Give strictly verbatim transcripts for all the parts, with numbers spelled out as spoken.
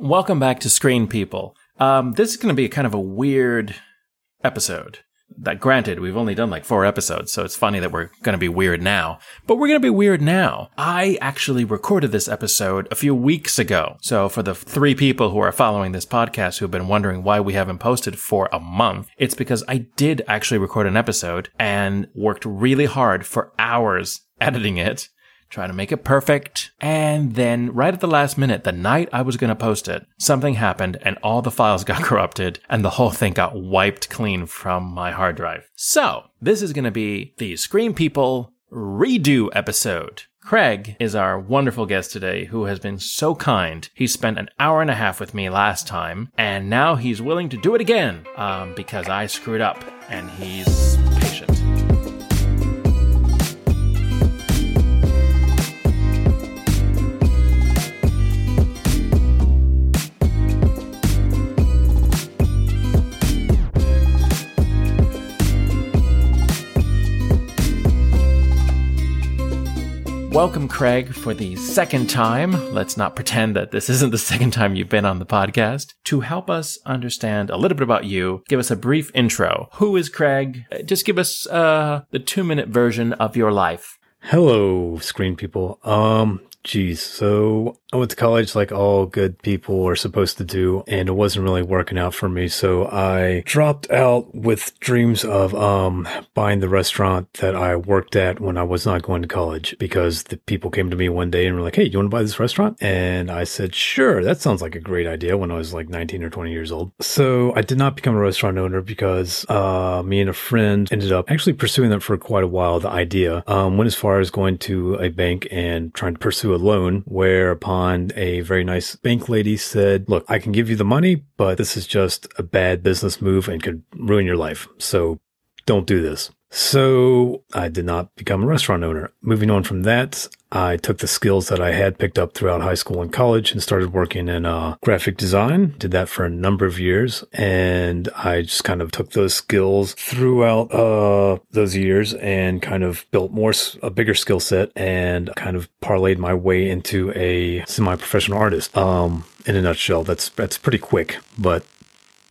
Welcome back to Screen People. Um, this is going to be kind of a weird episode. That granted, we've only done like four episodes, so it's funny that we're going to be weird now. But we're going to be weird now. I actually recorded this episode a few weeks ago. So for the three people who are following this podcast who've been wondering why we haven't posted for a month, it's because I did actually record an episode and worked really hard for hours editing it, trying to make it perfect. And then right at the last minute, the night I was going to post it, something happened and all the files got corrupted and the whole thing got wiped clean from my hard drive. So this is going to be the Screen People redo episode. Craig is our wonderful guest today who has been so kind. He spent an hour and a half with me last time and now he's willing to do it again um, because I screwed up and he's patient. Welcome, Craig, for the second time. Let's not pretend that this isn't the second time you've been on the podcast. To help us understand a little bit about you, give us a brief intro. Who is Craig? Just give us uh, the two-minute version of your life. Hello, Screen People. Um, geez, so I went to college like all good people are supposed to do, and it wasn't really working out for me, so I dropped out with dreams of um buying the restaurant that I worked at when I was not going to college, because the people came to me one day and were like, hey, you want to buy this restaurant? And I said, sure, that sounds like a great idea, when I was like nineteen or twenty years old. So I did not become a restaurant owner because uh me and a friend ended up actually pursuing that for quite a while, the idea. Um, went as far as going to a bank and trying to pursue a loan, whereupon a very nice bank lady said, look, I can give you the money, but this is just a bad business move and could ruin your life. So don't do this. So I did not become a restaurant owner. Moving on from that, I took the skills that I had picked up throughout high school and college and started working in uh, graphic design. Did that for a number of years. And I just kind of took those skills throughout uh, those years and kind of built more, a bigger skill set, and kind of parlayed my way into a semi-professional artist. Um, in a nutshell, that's that's pretty quick, but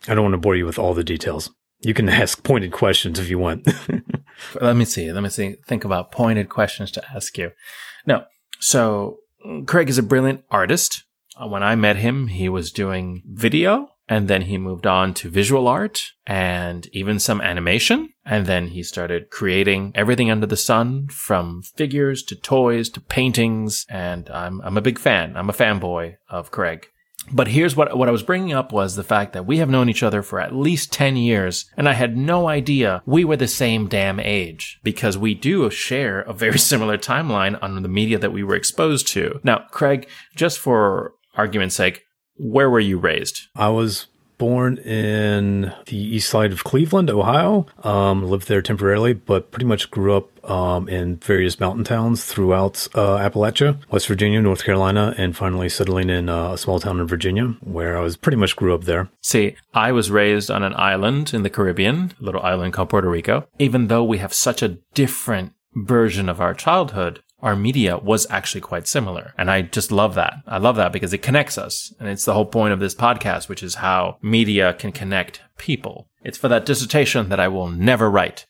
I don't want to bore you with all the details. You can ask pointed questions if you want. Let me see. Let me see. Think about pointed questions to ask you. No. So Craig is a brilliant artist. When I met him, he was doing video, and then he moved on to visual art and even some animation. And then he started creating everything under the sun, from figures to toys to paintings. And I'm, I'm a big fan. I'm a fanboy of Craig. But here's what what I was bringing up was the fact that we have known each other for at least ten years, and I had no idea we were the same damn age, because we do share a very similar timeline on the media that we were exposed to. Now, Craig, just for argument's sake, where were you raised? I was born in the east side of Cleveland, Ohio. Um, lived there temporarily, but pretty much grew up um, in various mountain towns throughout uh, Appalachia, West Virginia, North Carolina, and finally settling in uh, a small town in Virginia, where I was pretty much grew up there. See, I was raised on an island in the Caribbean, a little island called Puerto Rico. Even though we have such a different version of our childhood, our media was actually quite similar. And I just love that. I love that because it connects us. And it's the whole point of this podcast, which is how media can connect people. It's for that dissertation that I will never write.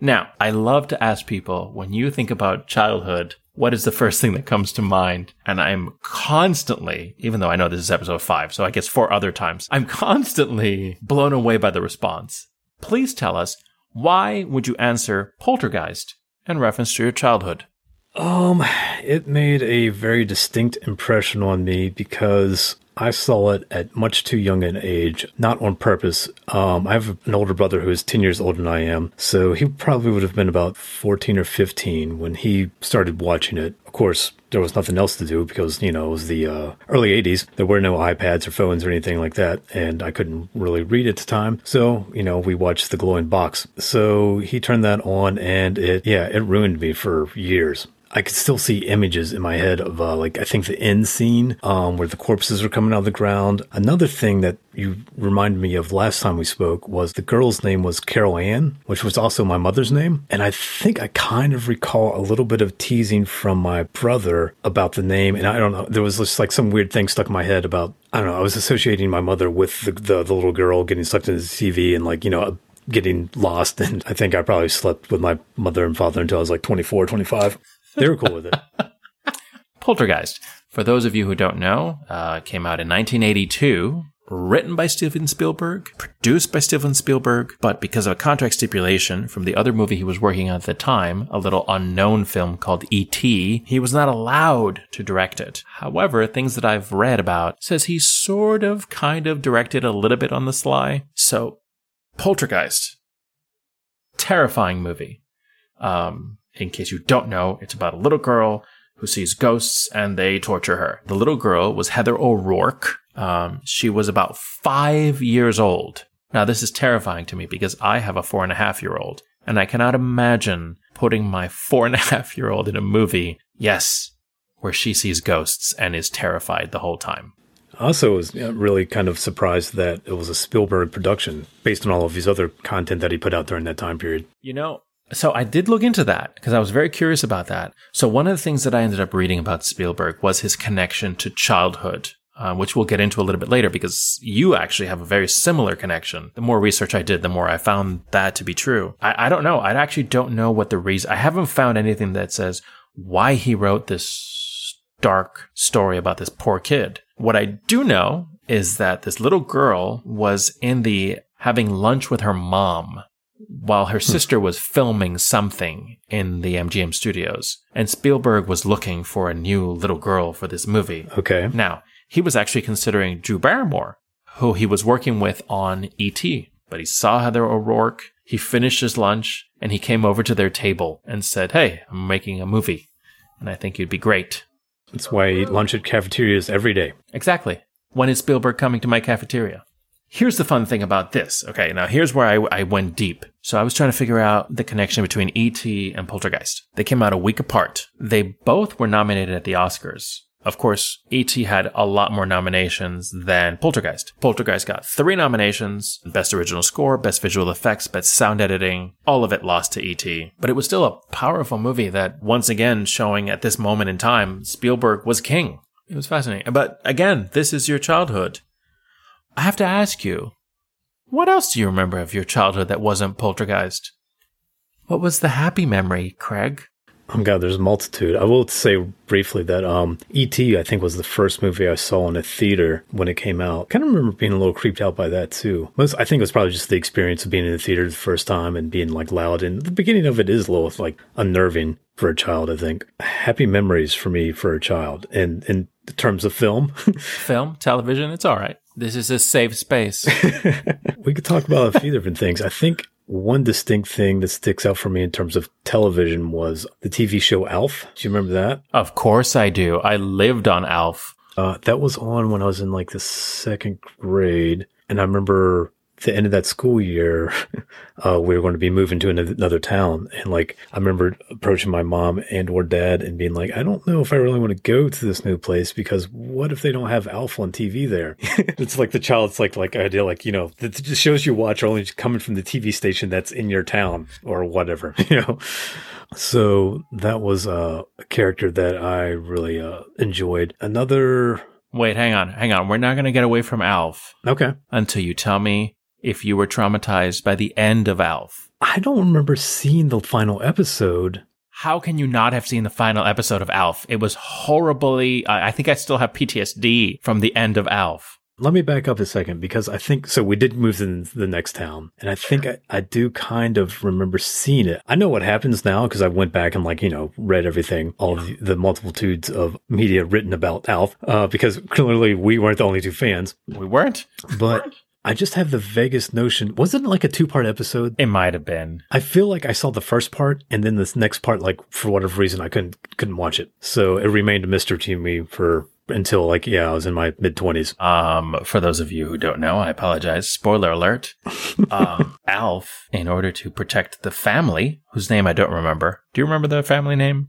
Now, I love to ask people, when you think about childhood, what is the first thing that comes to mind? And I'm constantly, even though I know this is episode five, so I guess four other times, I'm constantly blown away by the response. Please tell us, why would you answer Poltergeist in reference to your childhood? Um, it made a very distinct impression on me because I saw it at much too young an age, not on purpose. Um, I have an older brother who is ten years older than I am, so he probably would have been about fourteen or fifteen when he started watching it. Of course, there was nothing else to do because, you know, it was the uh, early eighties. There were no iPads or phones or anything like that, and I couldn't really read at the time. So, you know, we watched The Glowing Box. So he turned that on, and it, yeah, it ruined me for years. I could still see images in my head of, uh, like, I think the end scene um, where the corpses are coming coming out of the ground. Another thing that you reminded me of last time we spoke was the girl's name was Carol Ann, which was also my mother's name. And I think I kind of recall a little bit of teasing from my brother about the name. And I don't know, there was just like some weird thing stuck in my head about, I don't know, I was associating my mother with the, the, the little girl getting sucked into the T V and like, you know, a, getting lost. And I think I probably slept with my mother and father until I was like twenty-four, twenty-five. They were cool with it. Poltergeist, for those of you who don't know, uh, came out in nineteen eighty-two, written by Steven Spielberg, produced by Steven Spielberg, but because of a contract stipulation from the other movie he was working on at the time, a little unknown film called E T, he was not allowed to direct it. However, things that I've read about says he sort of kind of directed a little bit on the sly. So, Poltergeist. Terrifying movie. Um, in case you don't know, it's about a little girl who sees ghosts and they torture her. The little girl was Heather O'Rourke. Um, she was about five years old. Now, this is terrifying to me because I have a four and a half year old, and I cannot imagine putting my four and a half year old in a movie, yes, where she sees ghosts and is terrified the whole time. I also was really kind of surprised that it was a Spielberg production based on all of his other content that he put out during that time period. You know, so I did look into that because I was very curious about that. So one of the things that I ended up reading about Spielberg was his connection to childhood, uh, which we'll get into a little bit later because you actually have a very similar connection. The more research I did, the more I found that to be true. I, I don't know. I actually don't know what the reason. I haven't found anything that says why he wrote this dark story about this poor kid. What I do know is that this little girl was in the having lunch with her mom while her sister was filming something in the M G M studios. And Spielberg was looking for a new little girl for this movie. Okay. Now, he was actually considering Drew Barrymore, who he was working with on E T, but he saw Heather O'Rourke. He finished his lunch and he came over to their table and said, "Hey, I'm making a movie and I think you'd be great." That's why I eat lunch at cafeterias every day. Exactly. When is Spielberg coming to my cafeteria? Here's the fun thing about this. Okay, now here's where I, I went deep. So I was trying to figure out the connection between E T and Poltergeist. They came out a week apart. They both were nominated at the Oscars. Of course, E T had a lot more nominations than Poltergeist. Poltergeist got three nominations, Best Original Score, Best Visual Effects, Best Sound Editing. All of it lost to E T. But it was still a powerful movie that, once again, showing at this moment in time, Spielberg was king. It was fascinating. But again, this is your childhood. I have to ask you, what else do you remember of your childhood that wasn't Poltergeist? What was the happy memory, Craig? Oh, God, there's a multitude. I will say briefly that um, E T, I think, was the first movie I saw in a theater when it came out. I kind of remember being a little creeped out by that, too. Most, I think it was probably just the experience of being in the theater the first time and being, like, loud. And the beginning of it is a little, like, unnerving for a child, I think. Happy memories for me for a child. And in terms of film. Film, television, it's all right. This is a safe space. We could talk about a few different things. I think one distinct thing that sticks out for me in terms of television was the T V show Alf. Do you remember that? Of course I do. I lived on Alf. Uh, that was on when I was in like the second grade. And I remember the end of that school year, uh, we were going to be moving to another town. And like, I remember approaching my mom and or dad and being like, I don't know if I really want to go to this new place because what if they don't have Alf on T V there? It's like the child's like, like idea, like, you know, the, the shows you watch are only coming from the T V station that's in your town or whatever, you know? So that was uh, a character that I really uh, enjoyed. Another. Wait, hang on, hang on. We're not going to get away from Alf. Okay. Until you tell me if you were traumatized by the end of Alf. I don't remember seeing the final episode. How can you not have seen the final episode of Alf? It was horribly... I think I still have P T S D from the end of Alf. Let me back up a second because I think... So we did move to the next town. And I think I, I do kind of remember seeing it. I know what happens now because I went back and like, you know, read everything, all of the, the multitudes of media written about Alf uh, because clearly we weren't the only two fans. We weren't. But... I just have the vaguest notion. Wasn't it like a two-part episode? It might have been. I feel like I saw the first part, and then this next part, like, for whatever reason, I couldn't couldn't watch it. So it remained a mystery to me for until, like, yeah, I was in my mid-twenties. Um, for those of you who don't know, I apologize. Spoiler alert. um, Alf, in order to protect the family, whose name I don't remember. Do you remember the family name?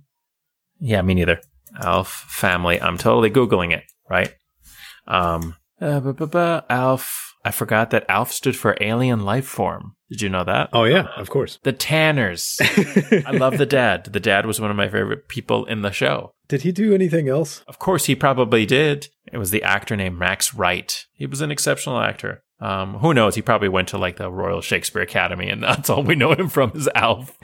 Yeah, me neither. Alf family. I'm totally Googling it, right? Um, uh, bu- bu- bu, Alf. I forgot that Alf stood for alien life form. Did you know that? Oh, yeah, of course. The Tanners. I love the dad. The dad was one of my favorite people in the show. Did he do anything else? Of course, he probably did. It was the actor named Max Wright. He was an exceptional actor. Um, who knows? He probably went to like the Royal Shakespeare Academy, and that's all we know him from is Alf.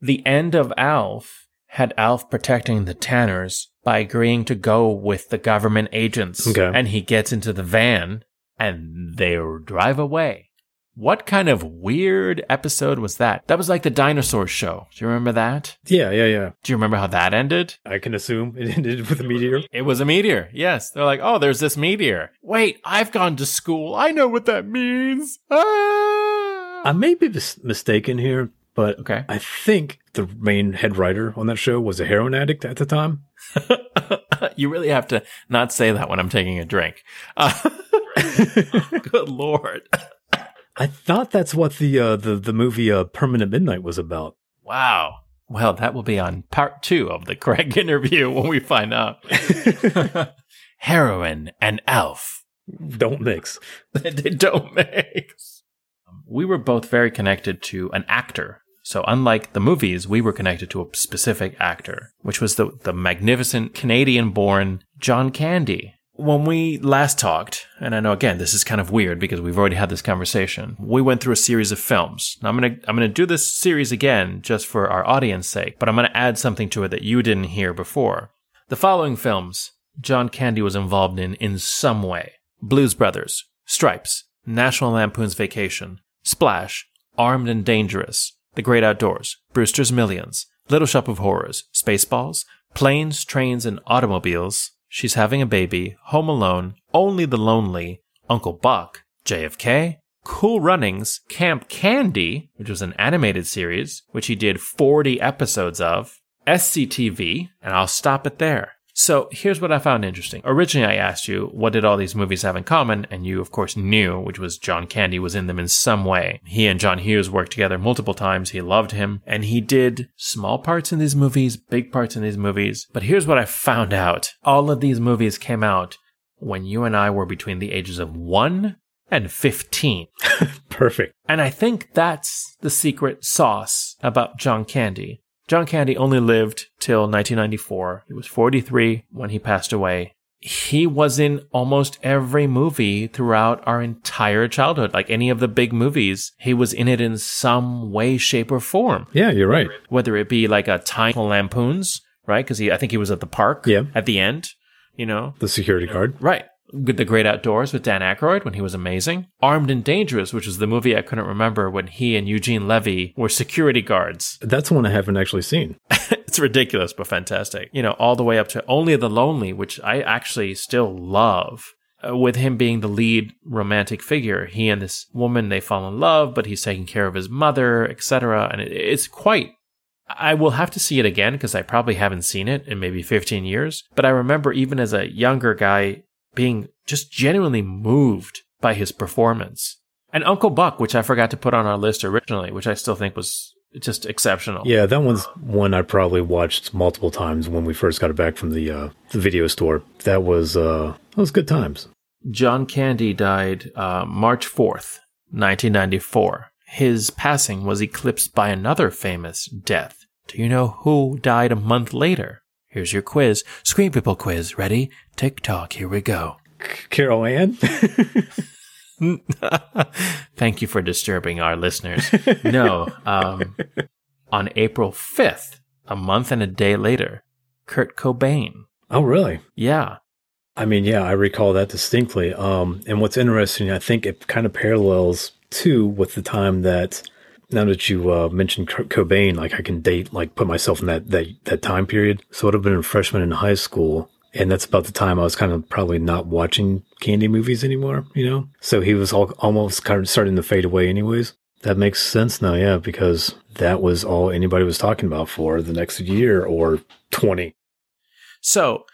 The end of Alf had Alf protecting the Tanners by agreeing to go with the government agents. Okay. And he gets into the van and they drive away. What kind of weird episode was that? That was like the dinosaur show. Do you remember that? Yeah, yeah, yeah. Do you remember how that ended? I can assume it ended with a meteor. It was a meteor, yes. They're like, oh, there's this meteor. Wait, I've gone to school. I know what that means. Ah! I may be mis- mistaken here, but okay. I think the main head writer on that show was a heroin addict at the time. You really have to not say that when I'm taking a drink. Uh, good Lord. I thought that's what the uh, the, the movie uh, Permanent Midnight was about. Wow. Well, that will be on part two of the Craig interview when we find out. Heroin and Alf. Don't mix. They don't mix. We were both very connected to an actor. So unlike the movies, we were connected to a specific actor, which was the, the magnificent Canadian-born John Candy. When we last talked, and I know, again, this is kind of weird because we've already had this conversation, we went through a series of films. Now, I'm going to I'm gonna do this series again just for our audience's sake, but I'm going to add something to it that you didn't hear before. The following films John Candy was involved in in some way. Blues Brothers, Stripes, National Lampoon's Vacation, Splash, Armed and Dangerous, The Great Outdoors, Brewster's Millions, Little Shop of Horrors, Spaceballs, Planes, Trains, and Automobiles, She's Having a Baby, Home Alone, Only the Lonely, Uncle Buck, J F K, Cool Runnings, Camp Candy, which was an animated series, which he did forty episodes of, S C T V, and I'll stop it there. So here's what I found interesting. Originally, I asked you, what did all these movies have in common? And you, of course, knew, which was John Candy was in them in some way. He and John Hughes worked together multiple times. He loved him. And he did small parts in these movies, big parts in these movies. But here's what I found out. All of these movies came out when you and I were between the ages of one and fifteen. Perfect. And I think that's the secret sauce about John Candy. John Candy only lived till nineteen ninety-four. He was forty-three when he passed away. He was in almost every movie throughout our entire childhood. Like any of the big movies, he was in it in some way, shape, or form. Yeah, you're right. Whether it be like a Time Lampoons, right? Because I think he was at the park yeah. at the end, you know. The security guard. Right. The Great Outdoors with Dan Aykroyd when he was amazing. Armed and Dangerous, which is the movie I couldn't remember when he and Eugene Levy were security guards. That's one I haven't actually seen. It's ridiculous, but fantastic. You know, all the way up to Only the Lonely, which I actually still love. Uh, with him being the lead romantic figure, he and this woman, they fall in love, but he's taking care of his mother, et cetera. And it, it's quite... I will have to see it again because I probably haven't seen it in maybe fifteen years. But I remember even as a younger guy... being just genuinely moved by his performance. And Uncle Buck, which I forgot to put on our list originally, which I still think was just exceptional. Yeah, that one's one I probably watched multiple times when we first got it back from the uh, the video store. That was uh, that was good times. John Candy died uh, March fourth, nineteen ninety-four. His passing was eclipsed by another famous death. Do you know who died a month later? Here's your quiz. Screen People quiz. Ready? TikTok. Here we go. Carol Ann? Thank you for disturbing our listeners. No. Um, on April fifth, a month and a day later, Kurt Cobain. Oh, really? Yeah. I mean, yeah, I recall that distinctly. Um, and what's interesting, I think it kind of parallels, too, with the time that... Now that you uh, mentioned Kurt Cobain, like I can date, like put myself in that, that, that time period. So it would have been a freshman in high school. And that's about the time I was kind of probably not watching Candy movies anymore, you know? So he was all, almost kind of starting to fade away anyways. That makes sense now, yeah, because that was all anybody was talking about for the next year or twenty. So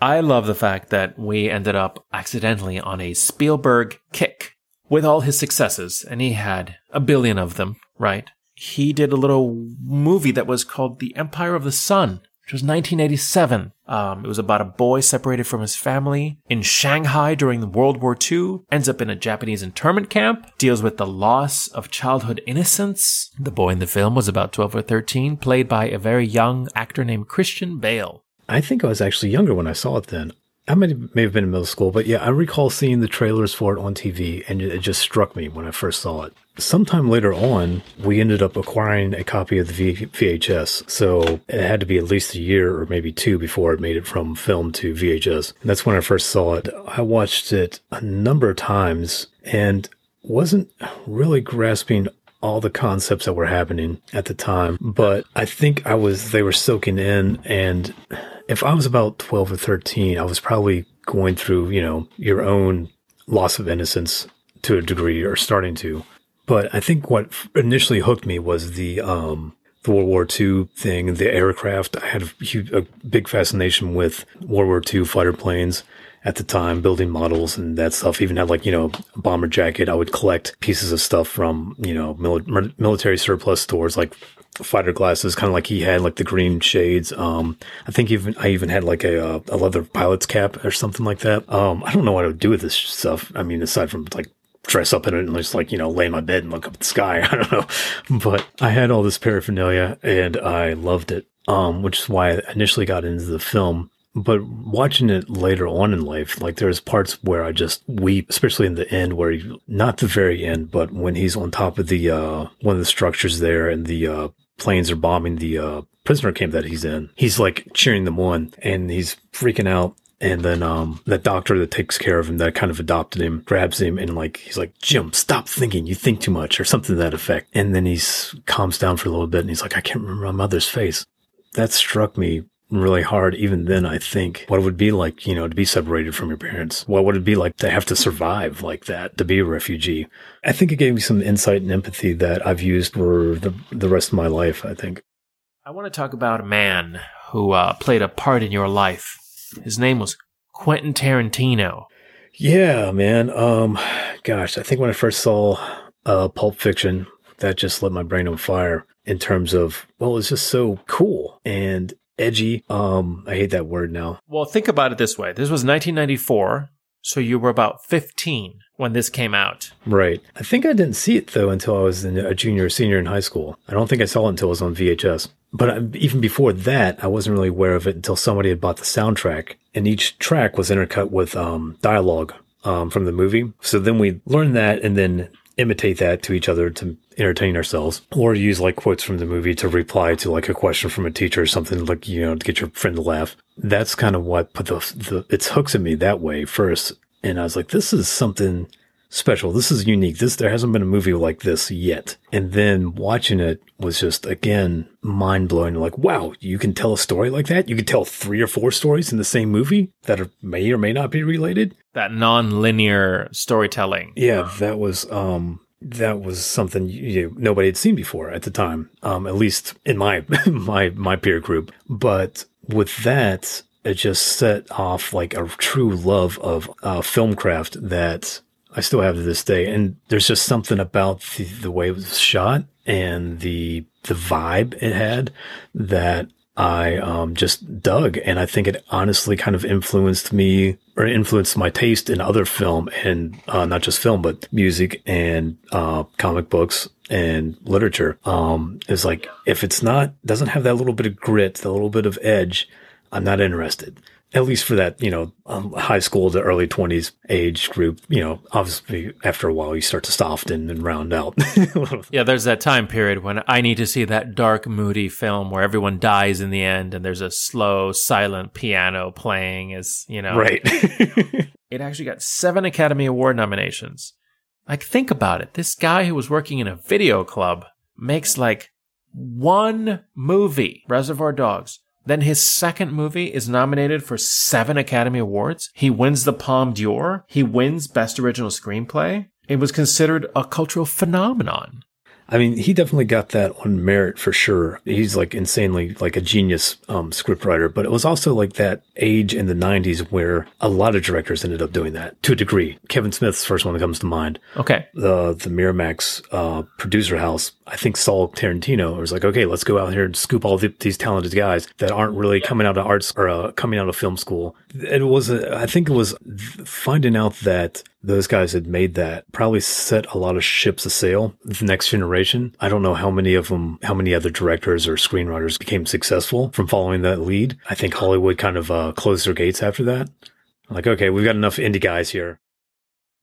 I love the fact that we ended up accidentally on a Spielberg kick. With all his successes, and he had a billion of them, right? He did a little movie that was called The Empire of the Sun. which was nineteen eighty-seven. Um, it was about a boy separated from his family in Shanghai during World War Two, ends up in a Japanese internment camp, deals with the loss of childhood innocence. The boy in the film was about twelve or thirteen, played by a very young actor named Christian Bale. I think I was actually younger when I saw it then. I may have been in middle school, but yeah, I recall seeing the trailers for it on T V, and it just struck me when I first saw it. Sometime later on, we ended up acquiring a copy of the v- VHS, so it had to be at least a year or maybe two before it made it from film to V H S. And that's when I first saw it. I watched it a number of times and wasn't really grasping all the concepts that were happening at the time, but I think I was they were soaking in, and if I was about twelve or thirteen, I was probably going through, you know, your own loss of innocence to a degree, or starting to. But I think what initially hooked me was the um, the World War Two thing, the aircraft. I had a, huge, a big fascination with World War Two fighter planes at the time, building models and that stuff. Even had, like, you know, a bomber jacket. I would collect pieces of stuff from, you know, mili- military surplus stores, like fighter glasses, kind of like he had, like the green shades. Um, I think even I even had like a, a leather pilot's cap or something like that. Um, I don't know what I would do with this stuff. I mean, aside from like dress up in it and just like, you know, lay in my bed and look up at the sky. I don't know. But I had all this paraphernalia and I loved it, um, which is why I initially got into the film. But watching it later on in life, like there's parts where I just weep, especially in the end where he, not the very end, but when he's on top of the, uh, one of the structures there and the, uh, planes are bombing the, uh, prisoner camp that he's in. He's like cheering them on and he's freaking out. And then, um, that doctor that takes care of him, that kind of adopted him, grabs him and like, he's like, Jim, stop thinking, you think too much, or something to that effect. And then he's calms down for a little bit and he's like, I can't remember my mother's face. That struck me really hard even then. I think what it would be like, you know, to be separated from your parents, what would it be like to have to survive like that, to be a refugee? I think it gave me some insight and empathy that I've used for the, the rest of my life, I think. I want to talk about a man who uh, played a part in your life. His name was Quentin Tarantino. Yeah, man. Um, gosh, I think when I first saw uh, Pulp Fiction, that just lit my brain on fire in terms of, well, it's just so cool. And edgy. Um, I hate that word now. Well, think about it this way. This was nineteen ninety-four, so you were about fifteen when this came out. Right. I think I didn't see it, though, until I was in a junior or senior in high school. I don't think I saw it until it was on V H S. But I, even before that, I wasn't really aware of it until somebody had bought the soundtrack, and each track was intercut with um, dialogue um, from the movie. So then we learned that, and then imitate that to each other to entertain ourselves, or use like quotes from the movie to reply to like a question from a teacher or something, like, you know, to get your friend to laugh. That's kind of what put the, the its hooks in me that way first. And I was like, this is something special. This is unique. This, there hasn't been a movie like this yet. And then watching it was just, again, mind blowing. Like, wow, you can tell a story like that. You can tell three or four stories in the same movie that are, may or may not be related. That non-linear storytelling. Yeah, that was, um, that was something you know, nobody had seen before at the time. Um, at least in my, my, my peer group. But with that, it just set off like a true love of uh, film craft that I still have to this day. And there's just something about the, the way it was shot and the the vibe it had that I um, just dug. And I think it honestly kind of influenced me, or influenced my taste in other film, and uh, not just film, but music and uh, comic books and literature. Um, it's like, if it's not, doesn't have that little bit of grit, that little bit of edge, I'm not interested. At least for that, you know, um, high school to early twenties age group. You know, obviously after a while you start to soften and round out. Yeah, there's that time period when I need to see that dark, moody film where everyone dies in the end and there's a slow, silent piano playing as, you know. Right. It actually got seven Academy Award nominations. Like, think about it. This guy who was working in a video club makes like one movie, Reservoir Dogs. Then his second movie is nominated for seven Academy Awards. He wins the Palme d'Or. He wins Best Original Screenplay. It was considered a cultural phenomenon. I mean, he definitely got that on merit for sure. He's like insanely like a genius um, scriptwriter, but it was also like that age in the nineties where a lot of directors ended up doing that to a degree. Kevin Smith's first one that comes to mind. Okay. The the Miramax uh, producer house, I think Saul Tarantino was like, okay, let's go out here and scoop all the, these talented guys that aren't really coming out of arts or uh, coming out of film school. It was, a, I think it was finding out that those guys had made that probably set a lot of ships a sail. The next generation, I don't know how many of them, how many other directors or screenwriters became successful from following that lead. I think Hollywood kind of uh, closed their gates after that. Like, okay, we've got enough indie guys here.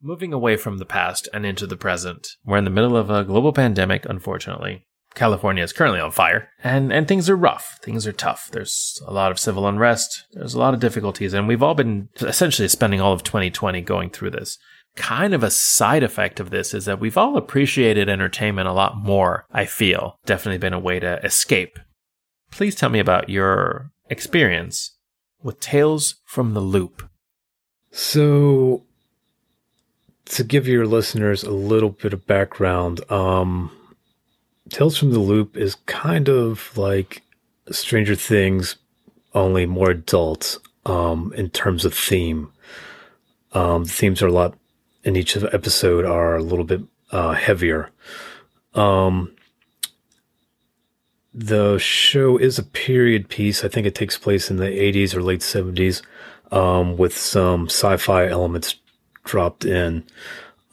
Moving away from the past and into the present, we're in the middle of a global pandemic, unfortunately. California is currently on fire, and, and things are rough. Things are tough. There's a lot of civil unrest. There's a lot of difficulties, and we've all been essentially spending all of twenty twenty going through this. Kind of a side effect of this is that we've all appreciated entertainment a lot more, I feel. Definitely been a way to escape. Please tell me about your experience with Tales from the Loop. So, to give your listeners a little bit of background, um... Tales from the Loop is kind of like Stranger Things, only more adult um, in terms of theme. Um, the themes are a lot in each episode are a little bit uh, heavier. Um, the show is a period piece. I think it takes place in the eighties or late seventies um, with some sci-fi elements dropped in.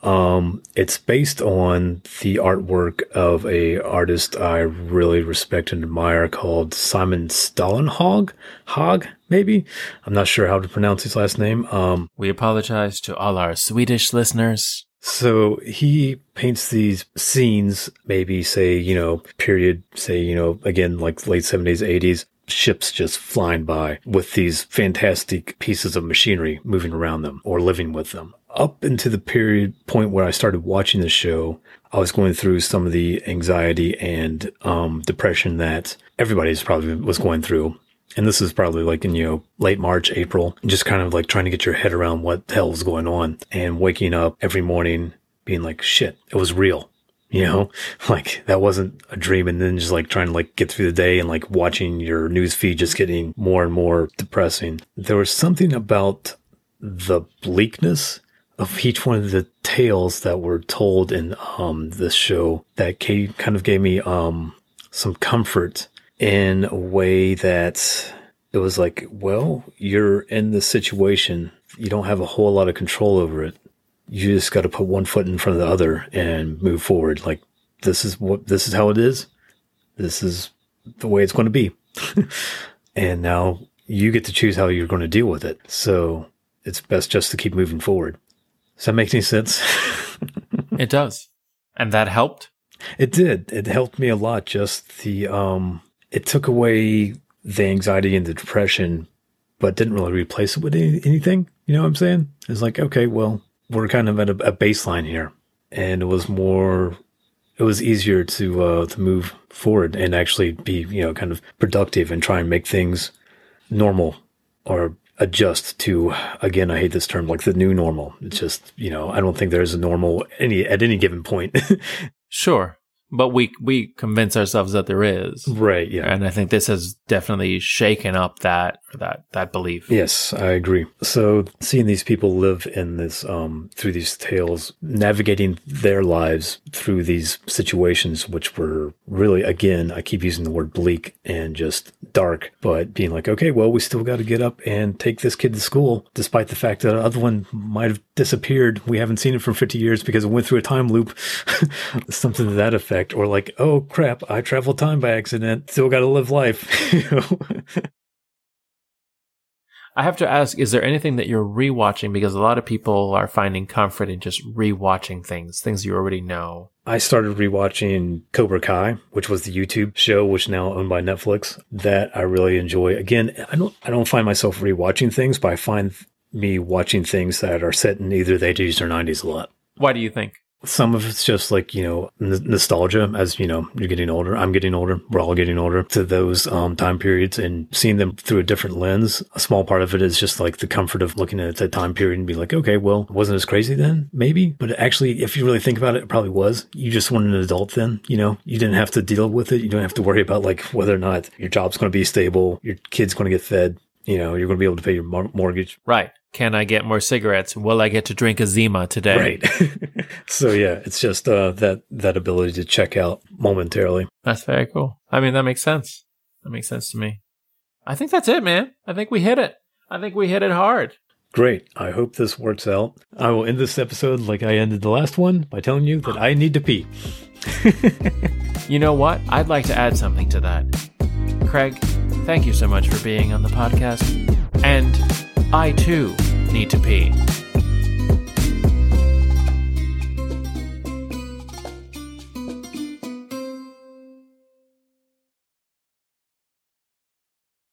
Um, it's based on the artwork of a artist I really respect and admire called Simon Stålenhag, Hag, maybe? I'm not sure how to pronounce his last name. Um, we apologize to all our Swedish listeners. So he paints these scenes, maybe say, you know, period, say, you know, again, like late seventies, eighties, ships just flying by with these fantastic pieces of machinery moving around them or living with them. Up into the period point where I started watching the show, I was going through some of the anxiety and um, depression that everybody's probably was going through. And this is probably like in, you know, late March, April, just kind of like trying to get your head around what the hell is going on and waking up every morning being like, shit, it was real. You know, like that wasn't a dream. And then just like trying to like get through the day and like watching your news feed just getting more and more depressing. There was something about the bleakness of each one of the tales that were told in um, this show that came, kind of gave me um, some comfort in a way that it was like, well, you're in this situation. You don't have a whole lot of control over it. You just got to put one foot in front of the other and move forward. Like, this is what, this is how it is. This is the way it's going to be. And now you get to choose how you're going to deal with it. So it's best just to keep moving forward. Does that make any sense? It does. And that helped? It did. It helped me a lot. Just the, um, it took away the anxiety and the depression, but didn't really replace it with any, anything. You know what I'm saying? It's like, okay, well, we're kind of at a, a baseline here. And it was more, it was easier to, uh, to move forward and actually be, you know, kind of productive and try and make things normal or adjust to, again, I hate this term, like the new normal. It's just, you know, I don't think there's a normal any at any given point. Sure. But we we convince ourselves that there is. Right, yeah. And I think this has definitely shaken up that that that belief. Yes, I agree. So seeing these people live in this, um, through these tales, navigating their lives through these situations, which were really, again, I keep using the word bleak and just dark, but being like, okay, well, we still got to get up and take this kid to school, despite the fact that the other one might have disappeared. We haven't seen it for fifty years because it went through a time loop. Something to that effect. Or like, oh crap, I traveled time by accident, still got to live life. You know? I have to ask, is there anything that you're rewatching? Because a lot of people are finding comfort in just rewatching things, things you already know. I started rewatching Cobra Kai, which was the YouTube show, which now owned by Netflix, that I really enjoy. Again, I don't, I don't find myself rewatching things, but I find me watching things that are set in either the eighties or nineties a lot. Why do you think? Some of it's just like, you know, n- nostalgia as, you know, you're getting older, I'm getting older, we're all getting older to those um, time periods and seeing them through a different lens. A small part of it is just like the comfort of looking at that time period and be like, okay, well, it wasn't as crazy then, maybe. But actually, if you really think about it, it probably was. You just weren't an adult then, you know, you didn't have to deal with it. You don't have to worry about like whether or not your job's going to be stable, your kid's going to get fed, you know, you're going to be able to pay your mor- mortgage. Right. Can I get more cigarettes? Will I get to drink a Zima today? Right. So, yeah, it's just uh, that that ability to check out momentarily. That's very cool. I mean, that makes sense. That makes sense to me. I think that's it, man. I think we hit it. I think we hit it hard. Great. I hope this works out. I will end this episode like I ended the last one by telling you that I need to pee. You know what? I'd like to add something to that. Craig, thank you so much for being on the podcast. And I, too, need to pee.